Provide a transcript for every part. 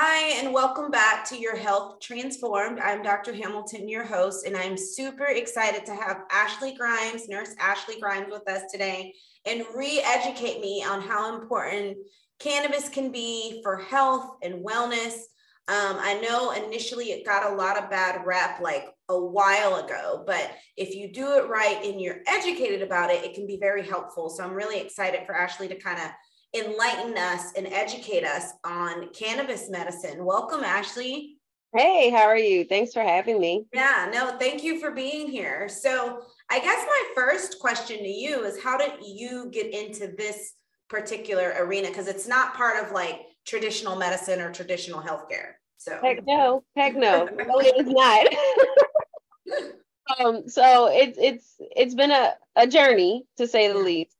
Hi, and welcome back to Your Health Transformed. I'm Dr. Hamilton, your host, and I'm super excited to have Ashley Grimes, Nurse Ashley Grimes, with us today and re-educate me on how important cannabis can be for health and wellness. I know initially it got a lot of bad rep like a while ago, but if you do it right and you're educated about it, it can be very helpful. So I'm really excited for Ashley to kind of enlighten us and educate us on cannabis medicine. Welcome, Ashley. Hey, how are you? Thanks for having me. Yeah, no, thank you for being here. So I guess my first question to you is, how did you get into this particular arena? Because it's not part of like traditional medicine or traditional healthcare. So heck no, it's not. So it's been a journey, to say the least.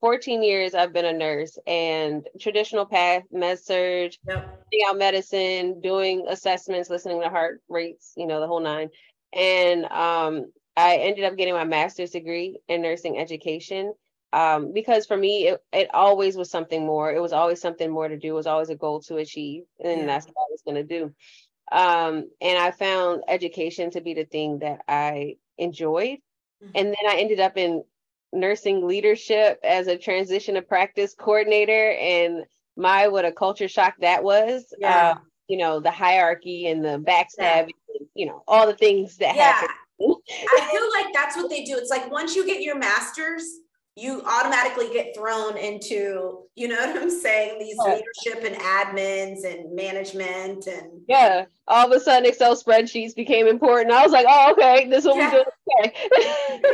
14 years I've been a nurse, and traditional path, med surg, out medicine, doing assessments, listening to heart rates, the whole nine. And I ended up getting my master's degree in nursing education because for me it always was something more. It was always something more to do. It was always a goal to achieve, and that's what I was going to do. And I found education to be the thing that I enjoyed, and then I ended up in nursing leadership as a transition to practice coordinator, and what a culture shock that was. The hierarchy and the backstabbing, and, all the things that happen. I feel like that's what they do. It's like once you get your master's, you automatically get thrown into, what I'm saying, these leadership and admins and management. And all of a sudden Excel spreadsheets became important. I was like, oh, okay, this is what we're doing. Okay.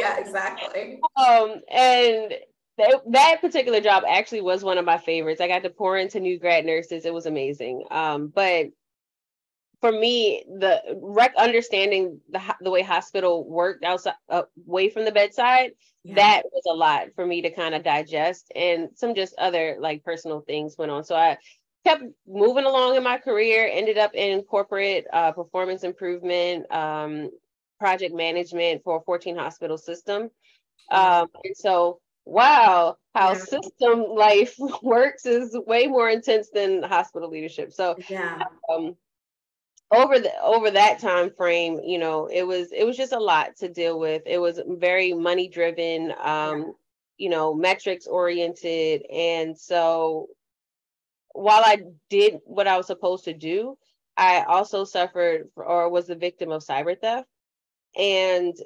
Yeah, exactly. And that particular job actually was one of my favorites. I got to pour into new grad nurses. It was amazing. But for me, understanding the way hospital worked outside, away from the bedside, that was a lot for me to kind of digest, and some just other like personal things went on. So I kept moving along in my career, ended up in corporate performance improvement, project management for a 14 hospital system. And so, wow, how system life works is way more intense than hospital leadership. So over that time frame, it was just a lot to deal with. It was very money driven, metrics oriented. And so while I did what I was supposed to do, I also suffered or was the victim of cyber theft. And,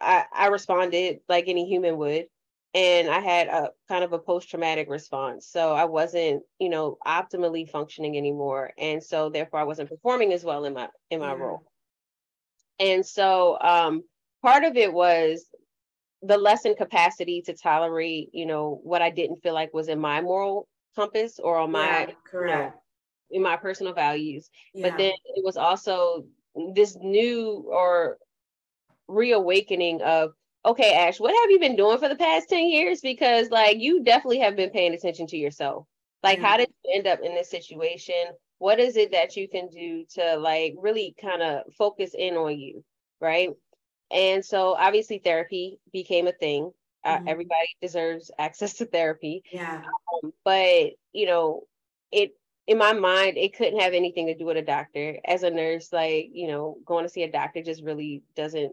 I responded like any human would. And I had a kind of a post-traumatic response. So I wasn't, optimally functioning anymore. And so therefore I wasn't performing as well in my role. And so part of it was the lessened capacity to tolerate, what I didn't feel like was in my moral compass or on my, in my personal values. But then it was also this new or reawakening of, okay, Ash, what have you been doing for the past 10 years? Because you definitely have been paying attention to yourself. How did you end up in this situation? What is it that you can do to really kind of focus in on you? Right. And so obviously therapy became a thing. Everybody deserves access to therapy. But it, in my mind, it couldn't have anything to do with a doctor. As a nurse, going to see a doctor just really doesn't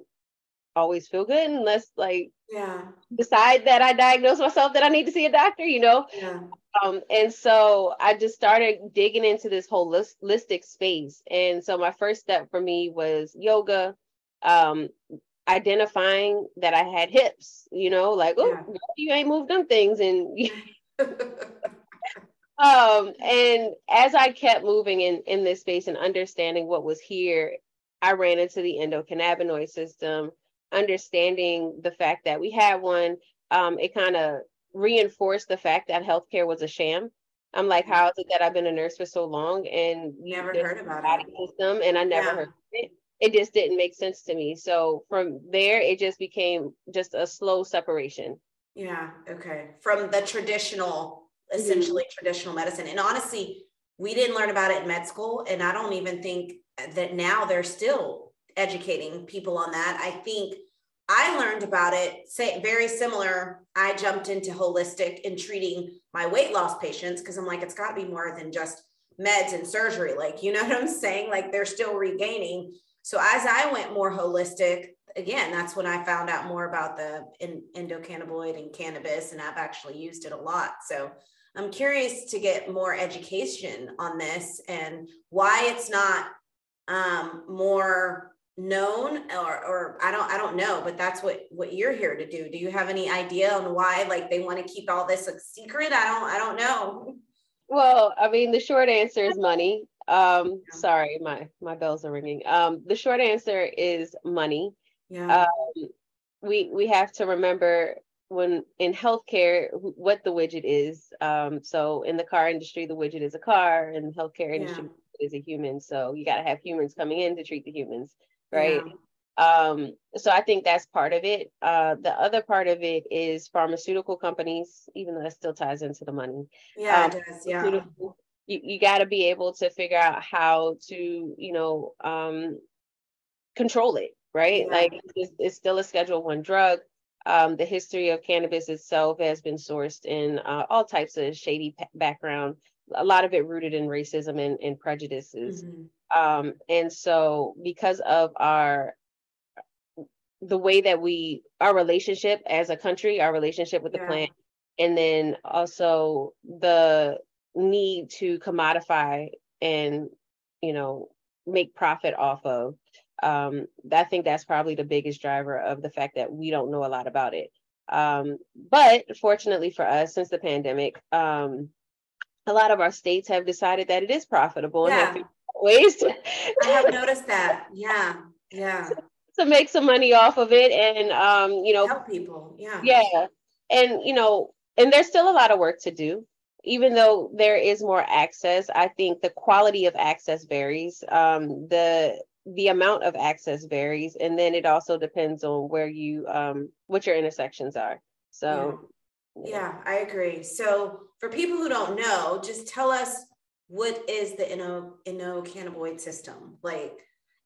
always feel good unless decide that I diagnose myself that I need to see a doctor, and so I just started digging into this holistic space. And so my first step for me was yoga, identifying that I had hips, you ain't moved them things. And and as I kept moving in this space and understanding what was here, I ran into the endocannabinoid system. Understanding the fact that we had one, it kind of reinforced the fact that healthcare was a sham. I'm like, how is it that I've been a nurse for so long and never heard about it? System, and I never heard of it. It just didn't make sense to me. So from there, it just became just a slow separation. Yeah. Okay. From the traditional, essentially traditional medicine. And honestly, we didn't learn about it in med school. And I don't even think that now they're still educating people on that. I think I learned about it, very similar. I jumped into holistic and treating my weight loss patients because I'm like, it's got to be more than just meds and surgery. Like, you know what I'm saying? Like, they're still regaining. So as I went more holistic, again, that's when I found out more about the endocannabinoid and cannabis, and I've actually used it a lot. So I'm curious to get more education on this and why it's not more known, or I don't know, but that's what you're here to do. Do you have any idea on why, like, they want to keep all this a secret? I don't know. Well, I mean, the short answer is money. Sorry, my bells are ringing. The short answer is money. Yeah. We have to remember when in healthcare what the widget is. So in the car industry, the widget is a car, and the healthcare industry is a human. So you got to have humans coming in to treat the humans, right? Yeah. So I think that's part of it. The other part of it is pharmaceutical companies, even though that still ties into the money. Yeah, it does. Yeah. You got to be able to figure out how to, control it, right? Yeah. Like, it's still a Schedule I drug. The history of cannabis itself has been sourced in all types of shady background, a lot of it rooted in racism and prejudices. Mm-hmm. And so because of the way that our relationship as a country, our relationship with the plant, and then also the need to commodify and, make profit off of. I think that's probably the biggest driver of the fact that we don't know a lot about it. But fortunately for us, since the pandemic, a lot of our states have decided that it is profitable. Yeah. And have ways to I have noticed that. Yeah. Yeah. To make some money off of it and, help people. Yeah. Yeah. And, and there's still a lot of work to do. Even though there is more access, I think the quality of access varies. The amount of access varies, and then it also depends on where you what your intersections are. So, yeah, I agree. So, for people who don't know, just tell us, what is the endocannabinoid system? Like,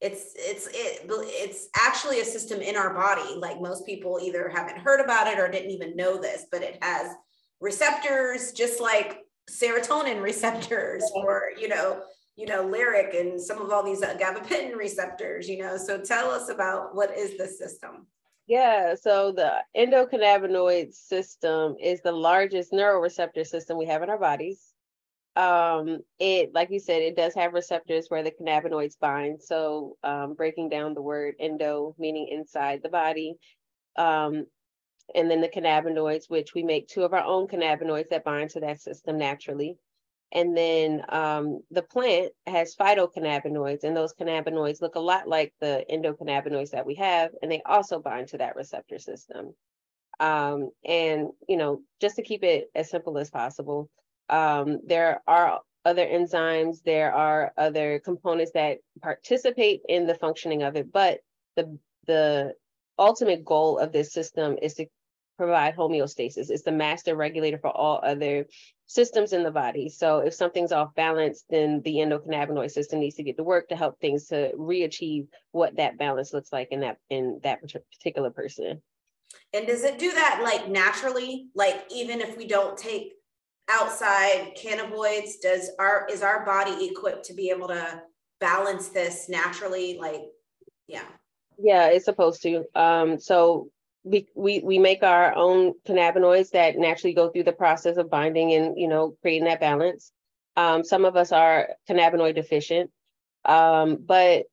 it's actually a system in our body. Like, most people either haven't heard about it or didn't even know this, but it has receptors, just like serotonin receptors, or Lyric, and some of all these gabapentin receptors. So tell us about, what is the system? Yeah, so the endocannabinoid system is the largest neuroreceptor system we have in our bodies. It, like you said, it does have receptors where the cannabinoids bind. So breaking down the word endo, meaning inside the body. And then the cannabinoids, which we make two of our own cannabinoids that bind to that system naturally. And then the plant has phytocannabinoids, and those cannabinoids look a lot like the endocannabinoids that we have, and they also bind to that receptor system. Just to keep it as simple as possible, there are other enzymes, there are other components that participate in the functioning of it, but the ultimate goal of this system is to provide homeostasis. It's the master regulator for all other systems in the body. So if something's off balance, then the endocannabinoid system needs to get to work to help things to re-achieve what that balance looks like in that particular person. And does it do that, like, naturally? Like, even if we don't take outside cannabinoids, is our body equipped to be able to balance this naturally? Like, yeah. Yeah, it's supposed to. We make our own cannabinoids that naturally go through the process of binding and, creating that balance. Some of us are cannabinoid deficient, but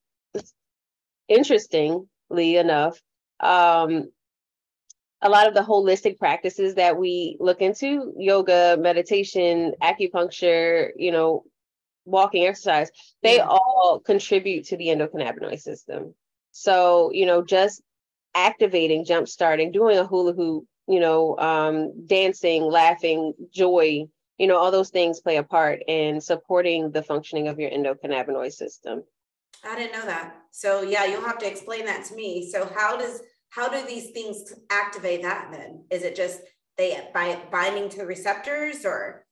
interestingly enough, a lot of the holistic practices that we look into, yoga, meditation, acupuncture, walking, exercise, they all contribute to the endocannabinoid system. So, just activating, jump-starting, doing a hula hoop, dancing, laughing, joy, all those things play a part in supporting the functioning of your endocannabinoid system. I didn't know that. So yeah, you'll have to explain that to me. So how do these things activate that then? Is it just by binding to receptors, or?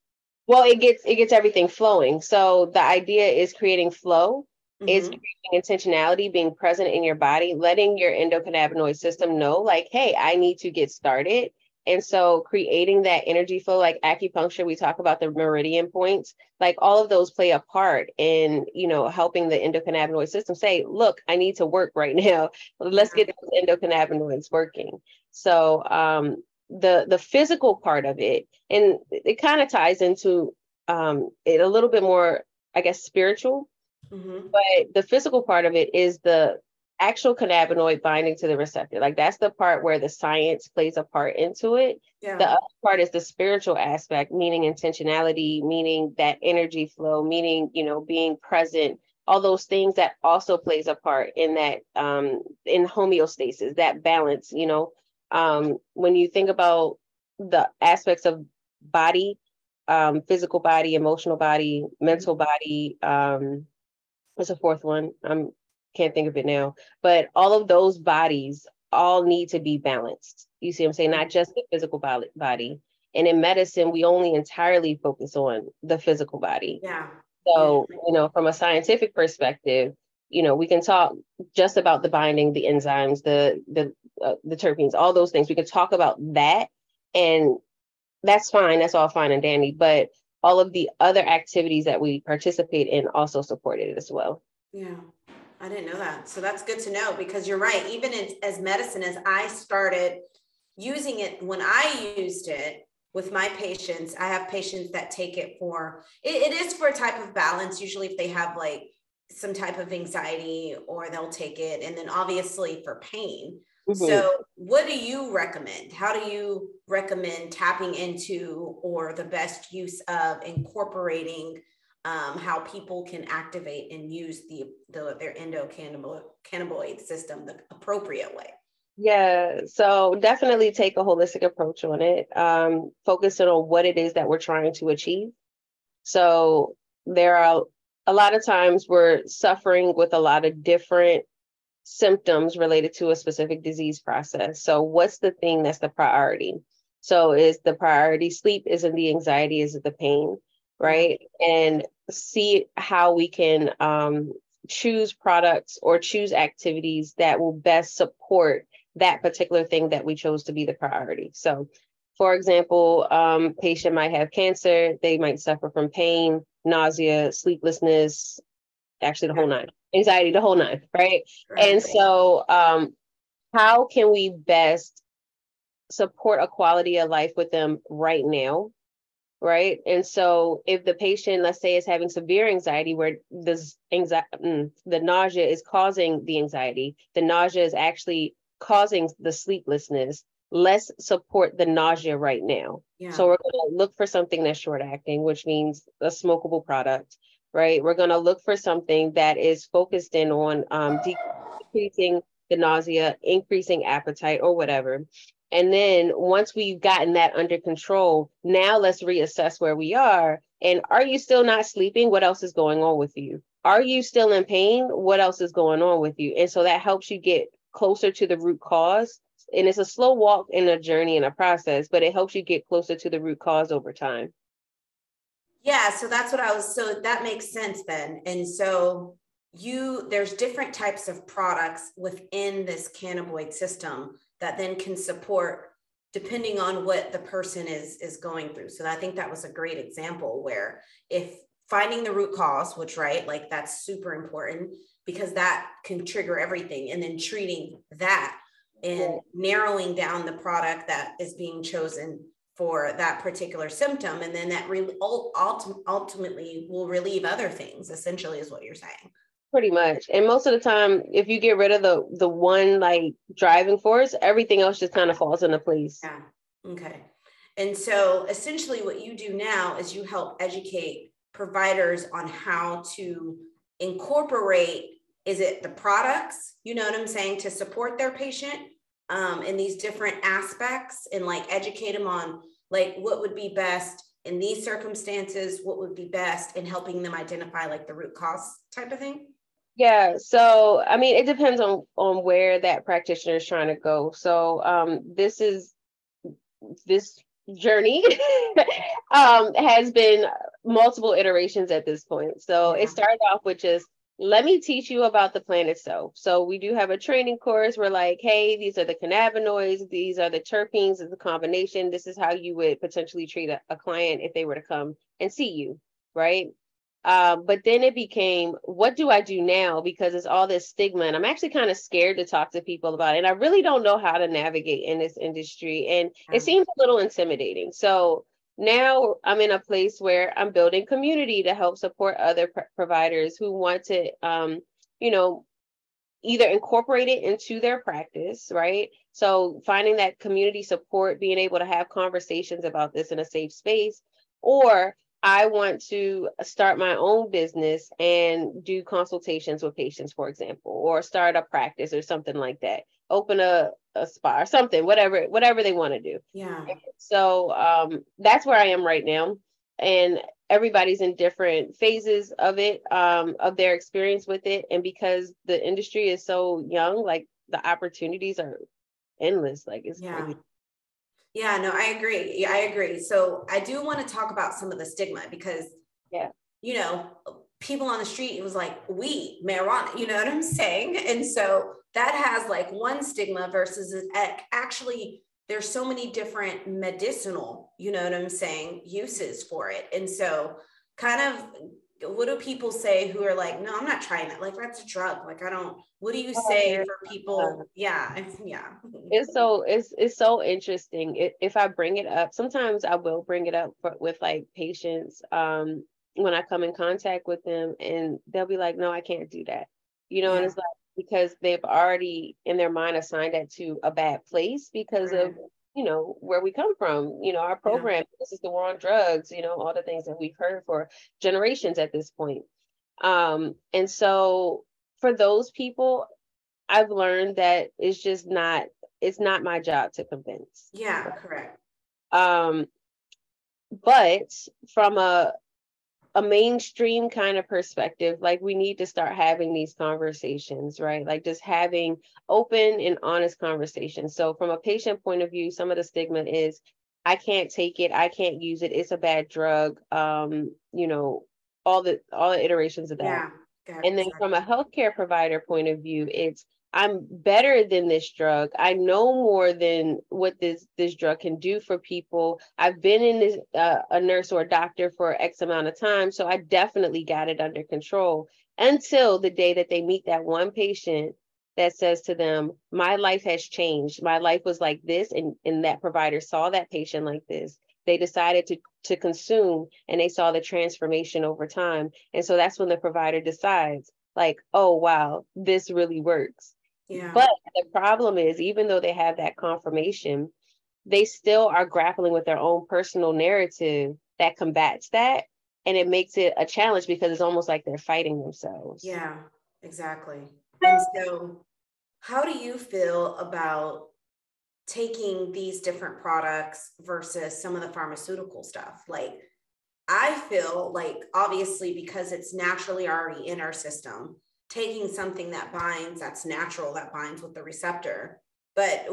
Well, it gets everything flowing. So the idea is creating flow. Mm-hmm. Is creating intentionality, being present in your body, letting your endocannabinoid system know, like, hey, I need to get started. And so creating that energy flow, like acupuncture, we talk about the meridian points, like all of those play a part in, you know, helping the endocannabinoid system say, look, I need to work right now. Let's get those endocannabinoids working. So the physical part of it, and it kind of ties into it a little bit more, I guess, spiritual, mm-hmm. but the physical part of it is the actual cannabinoid binding to the receptor. Like that's the part where the science plays a part into it. Yeah. The other part is the spiritual aspect, meaning intentionality, meaning that energy flow, meaning, you know, being present, all those things that also plays a part in that, in homeostasis, that balance, you know, when you think about the aspects of body, physical body, emotional body, mental body, what's the fourth one? Can't think of it now, but all of those bodies all need to be balanced. You see what I'm saying? Not just the physical body. And in medicine, we only entirely focus on the physical body. Yeah. So, you know, from a scientific perspective, you know, we can talk just about the binding, the enzymes, the terpenes, all those things. We can talk about that, and that's fine. That's all fine and dandy. But all of the other activities that we participate in also support it as well. Yeah. I didn't know that. So that's good to know, because you're right. Even as medicine, as I started using it, when I used it with my patients, I have patients that take it for, it is for a type of balance. Usually if they have like some type of anxiety, or they'll take it, and then obviously for pain. Mm-hmm. So what do you recommend? How do you recommend tapping into, or the best use of incorporating how people can activate and use their endocannabinoid system the appropriate way? Yeah, so definitely take a holistic approach on it, focusing on what it is that we're trying to achieve. So there are a lot of times we're suffering with a lot of different symptoms related to a specific disease process. So what's the thing that's the priority? So is the priority sleep? Is it the anxiety? Is it the pain? Right? And see how we can choose products or choose activities that will best support that particular thing that we chose to be the priority. So, for example, patient might have cancer, they might suffer from pain, nausea, sleeplessness, actually the whole nine, anxiety, the whole nine, right? And so how can we best support a quality of life with them right now? Right. And so if the patient, let's say, is having severe anxiety, where the nausea is causing the anxiety, the nausea is actually causing the sleeplessness, let's support the nausea right now. Yeah. So we're going to look for something that's short acting, which means a smokable product, right? We're going to look for something that is focused in on decreasing the nausea, increasing appetite, or whatever. And then once we've gotten that under control, now let's reassess where we are. And are you still not sleeping? What else is going on with you? Are you still in pain? What else is going on with you? And so that helps you get closer to the root cause. And it's a slow walk and a journey and a process, but it helps you get closer to the root cause over time. Yeah. So that's what so that makes sense then. And so there's different types of products within this cannabinoid system that then can support depending on what the person is going through. So I think that was a great example where if finding the root cause, which, right, like that's super important because that can trigger everything, and then treating that and narrowing down the product that is being chosen for that particular symptom. And then that really ultimately will relieve other things, essentially, is what you're saying. Pretty much. And most of the time, if you get rid of the one like driving force, everything else just kind of falls into place. Yeah. Okay. And so essentially what you do now is you help educate providers on how to incorporate, is it the products, you know what I'm saying, to support their patient in these different aspects, and like educate them on like what would be best in these circumstances, what would be best, in helping them identify like the root cause type of thing? Yeah. So, I mean, it depends on where that practitioner is trying to go. So this journey has been multiple iterations at this point. So it started off with just let me teach you about the plant itself. So we do have a training course. We're like, hey, these are the cannabinoids. These are the terpenes as a combination. This is how you would potentially treat a client if they were to come and see you, right? But then it became, what do I do now? Because it's all this stigma, and I'm actually kind of scared to talk to people about it. And I really don't know how to navigate in this industry. And it seems a little intimidating. So now I'm in a place where I'm building community to help support other providers who want to, you know, either incorporate it into their practice, right? So finding that community support, being able to have conversations about this in a safe space, or I want to start my own business and do consultations with patients, for example, or start a practice or something like that, open a spa or something, whatever they want to do. Yeah. So that's where I am right now. And everybody's in different phases of it, of their experience with it. And because the industry is so young, like the opportunities are endless. Like it's crazy. Yeah, no, I agree. Yeah, I agree. So I do want to talk about some of the stigma because, you know, people on the street, it was like weed, marijuana, you know what I'm saying? And so that has like one stigma versus actually there's so many different medicinal, you know what I'm saying, uses for it. And so kind of what do people say who are like, no, I'm not trying that. Like that's a drug. Like I don't. What do you say for people? Yeah. It's so interesting. If I bring it up, sometimes I will bring it up with like patients when I come in contact with them, and they'll be like, "No, I can't do that," you know. Yeah. And it's like because they've already in their mind assigned that to a bad place because of you know where we come from, you know, our program. Yeah. This is the war on drugs, you know, all the things that we've heard for generations at this point, and so. For those people, I've learned that it's just not, it's not my job to convince. Yeah, correct. But from a mainstream kind of perspective, like we need to start having these conversations, right? Like just having open and honest conversations. So from a patient point of view, some of the stigma is, I can't take it, I can't use it, it's a bad drug, you know, all the iterations of that. Yeah. And then from a healthcare provider point of view, it's I'm better than this drug. I know more than what this drug can do for people. I've been in this, a nurse or a doctor for X amount of time. So I definitely got it under control until the day that they meet that one patient that says to them, my life has changed. My life was like this. And that provider saw that patient like this. They decided to consume and they saw the transformation over time. And so that's when the provider decides like, oh, wow, this really works. Yeah. But the problem is, even though they have that confirmation, they still are grappling with their own personal narrative that combats that. And it makes it a challenge because it's almost like they're fighting themselves. Yeah, exactly. And so how do you feel about taking these different products versus some of the pharmaceutical stuff? Like, I feel like obviously because it's naturally already in our system, taking something that binds, that's natural, that binds with the receptor. But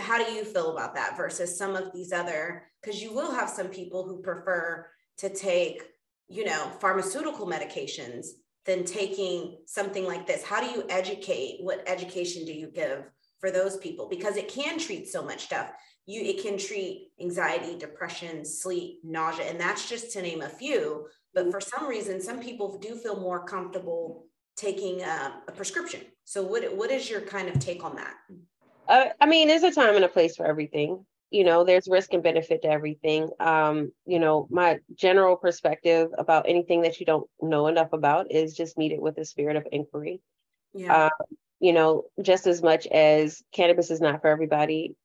how do you feel about that versus some of these other, because you will have some people who prefer to take, you know, pharmaceutical medications than taking something like this. How do you educate? What education do you give for those people? Because it can treat so much stuff. It can treat anxiety, depression, sleep, nausea, and that's just to name a few. But for some reason, some people do feel more comfortable taking a prescription. So what is your kind of take on that? I mean, there's a time and a place for everything. You know, there's risk and benefit to everything. You know, my general perspective about anything that you don't know enough about is just meet it with a spirit of inquiry. Yeah. You know, just as much as cannabis is not for everybody,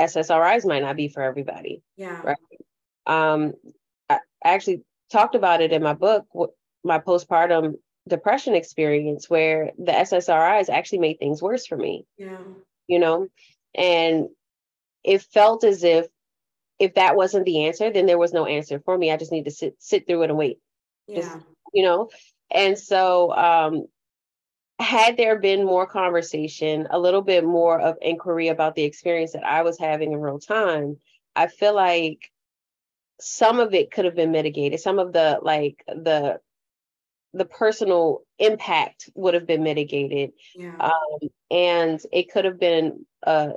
SSRIs might not be for everybody. Yeah. Right. I actually talked about it in my book, my postpartum depression experience, where the SSRIs actually made things worse for me. Yeah. You know, and it felt as if that wasn't the answer, then there was no answer for me. I just need to sit through it and wait. Yeah. Just, you know, and so, had there been more conversation, a little bit more of inquiry about the experience that I was having in real time, I feel like some of it could have been mitigated. Some of the the personal impact would have been mitigated. Yeah. And it could have been a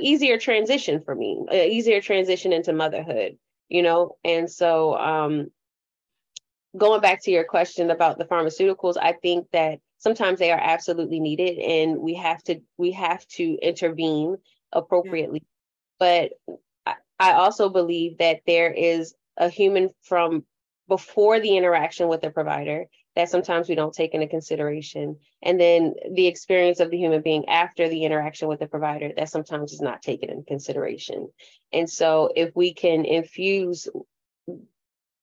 easier transition for me, an easier transition into motherhood, you know? And so going back to your question about the pharmaceuticals, I think that sometimes they are absolutely needed and we have to intervene appropriately. Yeah. But I also believe that there is a human from before the interaction with the provider that sometimes we don't take into consideration. And then the experience of the human being after the interaction with the provider that sometimes is not taken into consideration. And so if we can infuse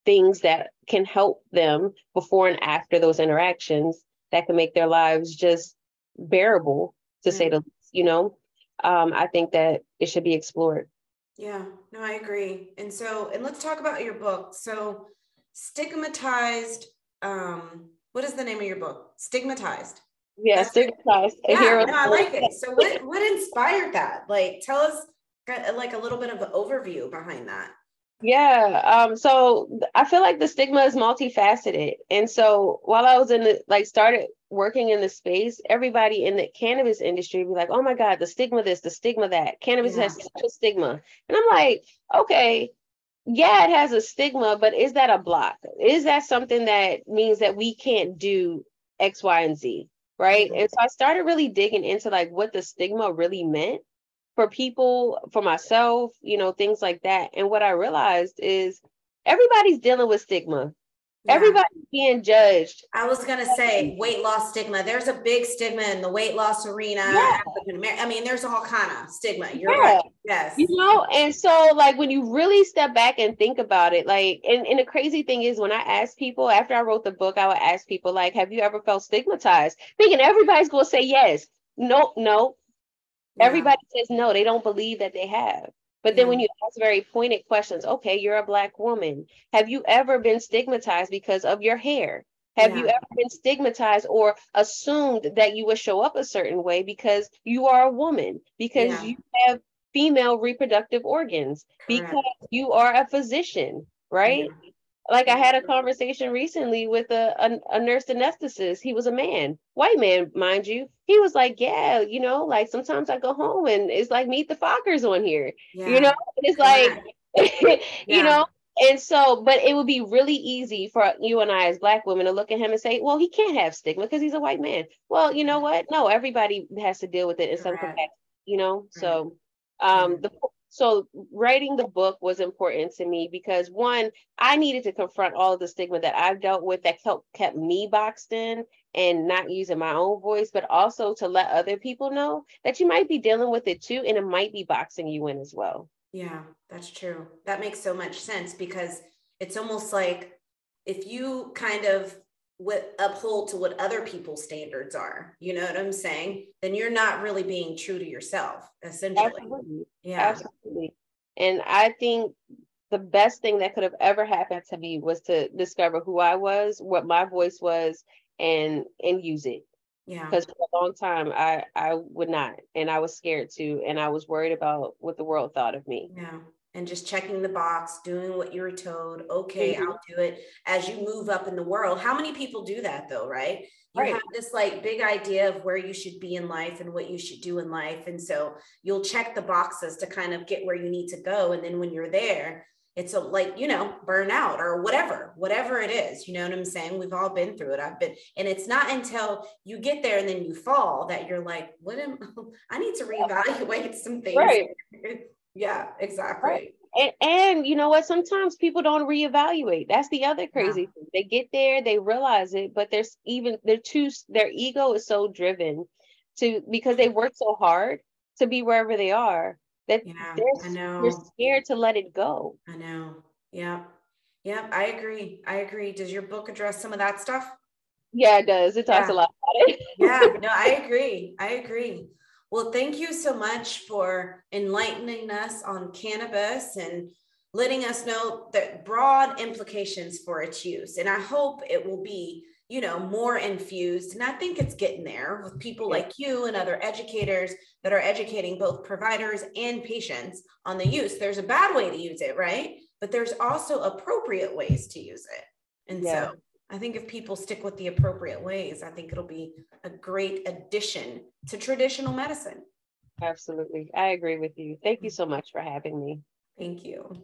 things that can help them before and after those interactions, that can make their lives just bearable, to say the least, you know, I think that it should be explored. Yeah, no, I agree. And let's talk about your book. So Stigmatized, what is the name of your book? Stigmatized. Yeah, that's Stigmatized. Yeah, no, I like it. So what inspired that? Like, tell us like a little bit of the overview behind that. Yeah. So I feel like the stigma is multifaceted. And so while I was started working in the space, everybody in the cannabis industry be like, oh my God, the stigma this, the stigma that. Cannabis has such a stigma. And I'm like, okay, yeah, it has a stigma, but is that a block? Is that something that means that we can't do X, Y, and Z, right? Mm-hmm. And so I started really digging into like what the stigma really meant for people, for myself, you know, things like that. And what I realized is everybody's dealing with stigma. Yeah. Everybody's being judged. I was going to say weight loss stigma. There's a big stigma in the weight loss arena. Yeah. I mean, there's all kind of stigma. You're right. Yes. You know, and so like when you really step back and think about it, like, and the crazy thing is when I ask people, after I wrote the book, I would ask people like, have you ever felt stigmatized? Thinking everybody's going to say yes. No. Yeah. Everybody says no, they don't believe that they have. But then when you ask very pointed questions, okay, you're a Black woman. Have you ever been stigmatized because of your hair? Have you ever been stigmatized or assumed that you would show up a certain way because you are a woman, because you have female reproductive organs, because you are a physician, right? Yeah. Like I had a conversation recently with a nurse anesthetist. He was a man, white man, mind you. He was like, yeah, you know, like sometimes I go home and it's like meet the Fockers on here, you know, and it's like, you know, and so, but it would be really easy for you and I as Black women to look at him and say, well, he can't have stigma because he's a white man. Well, you know what? No, everybody has to deal with it in some capacity, you know, so So writing the book was important to me because one, I needed to confront all of the stigma that I've dealt with that kept me boxed in and not using my own voice, but also to let other people know that you might be dealing with it too, and it might be boxing you in as well. Yeah, that's true. That makes so much sense because it's almost like if you kind of uphold to what other people's standards are, you know what I'm saying? Then you're not really being true to yourself, essentially. Absolutely. Yeah, absolutely. And I think the best thing that could have ever happened to me was to discover who I was, what my voice was, and use it. Yeah. Because for a long time, I would not, and I was scared to, and I was worried about what the world thought of me. Yeah. And just checking the box, doing what you were told. Okay, I'll do it. As you move up in the world, how many people do that though, right? You have this like big idea of where you should be in life and what you should do in life. And so you'll check the boxes to kind of get where you need to go. And then when you're there, it's like, you know, burnout or whatever it is, you know what I'm saying? We've all been through it. And it's not until you get there and then you fall that you're like, I need to reevaluate some things. Right. Yeah, exactly. Right. And you know what? Sometimes people don't reevaluate. That's the other crazy thing. They get there, they realize it, but their ego is so driven because they work so hard to be wherever they are that they're scared to let it go. I know. Yeah. Yeah, I agree. Does your book address some of that stuff? Yeah, it does. It talks a lot about it. No, I agree. Well, thank you so much for enlightening us on cannabis and letting us know the broad implications for its use. And I hope it will be, you know, more infused. And I think it's getting there with people like you and other educators that are educating both providers and patients on the use. There's a bad way to use it, right? But there's also appropriate ways to use it. And so I think if people stick with the appropriate ways, I think it'll be a great addition to traditional medicine. Absolutely. I agree with you. Thank you so much for having me. Thank you.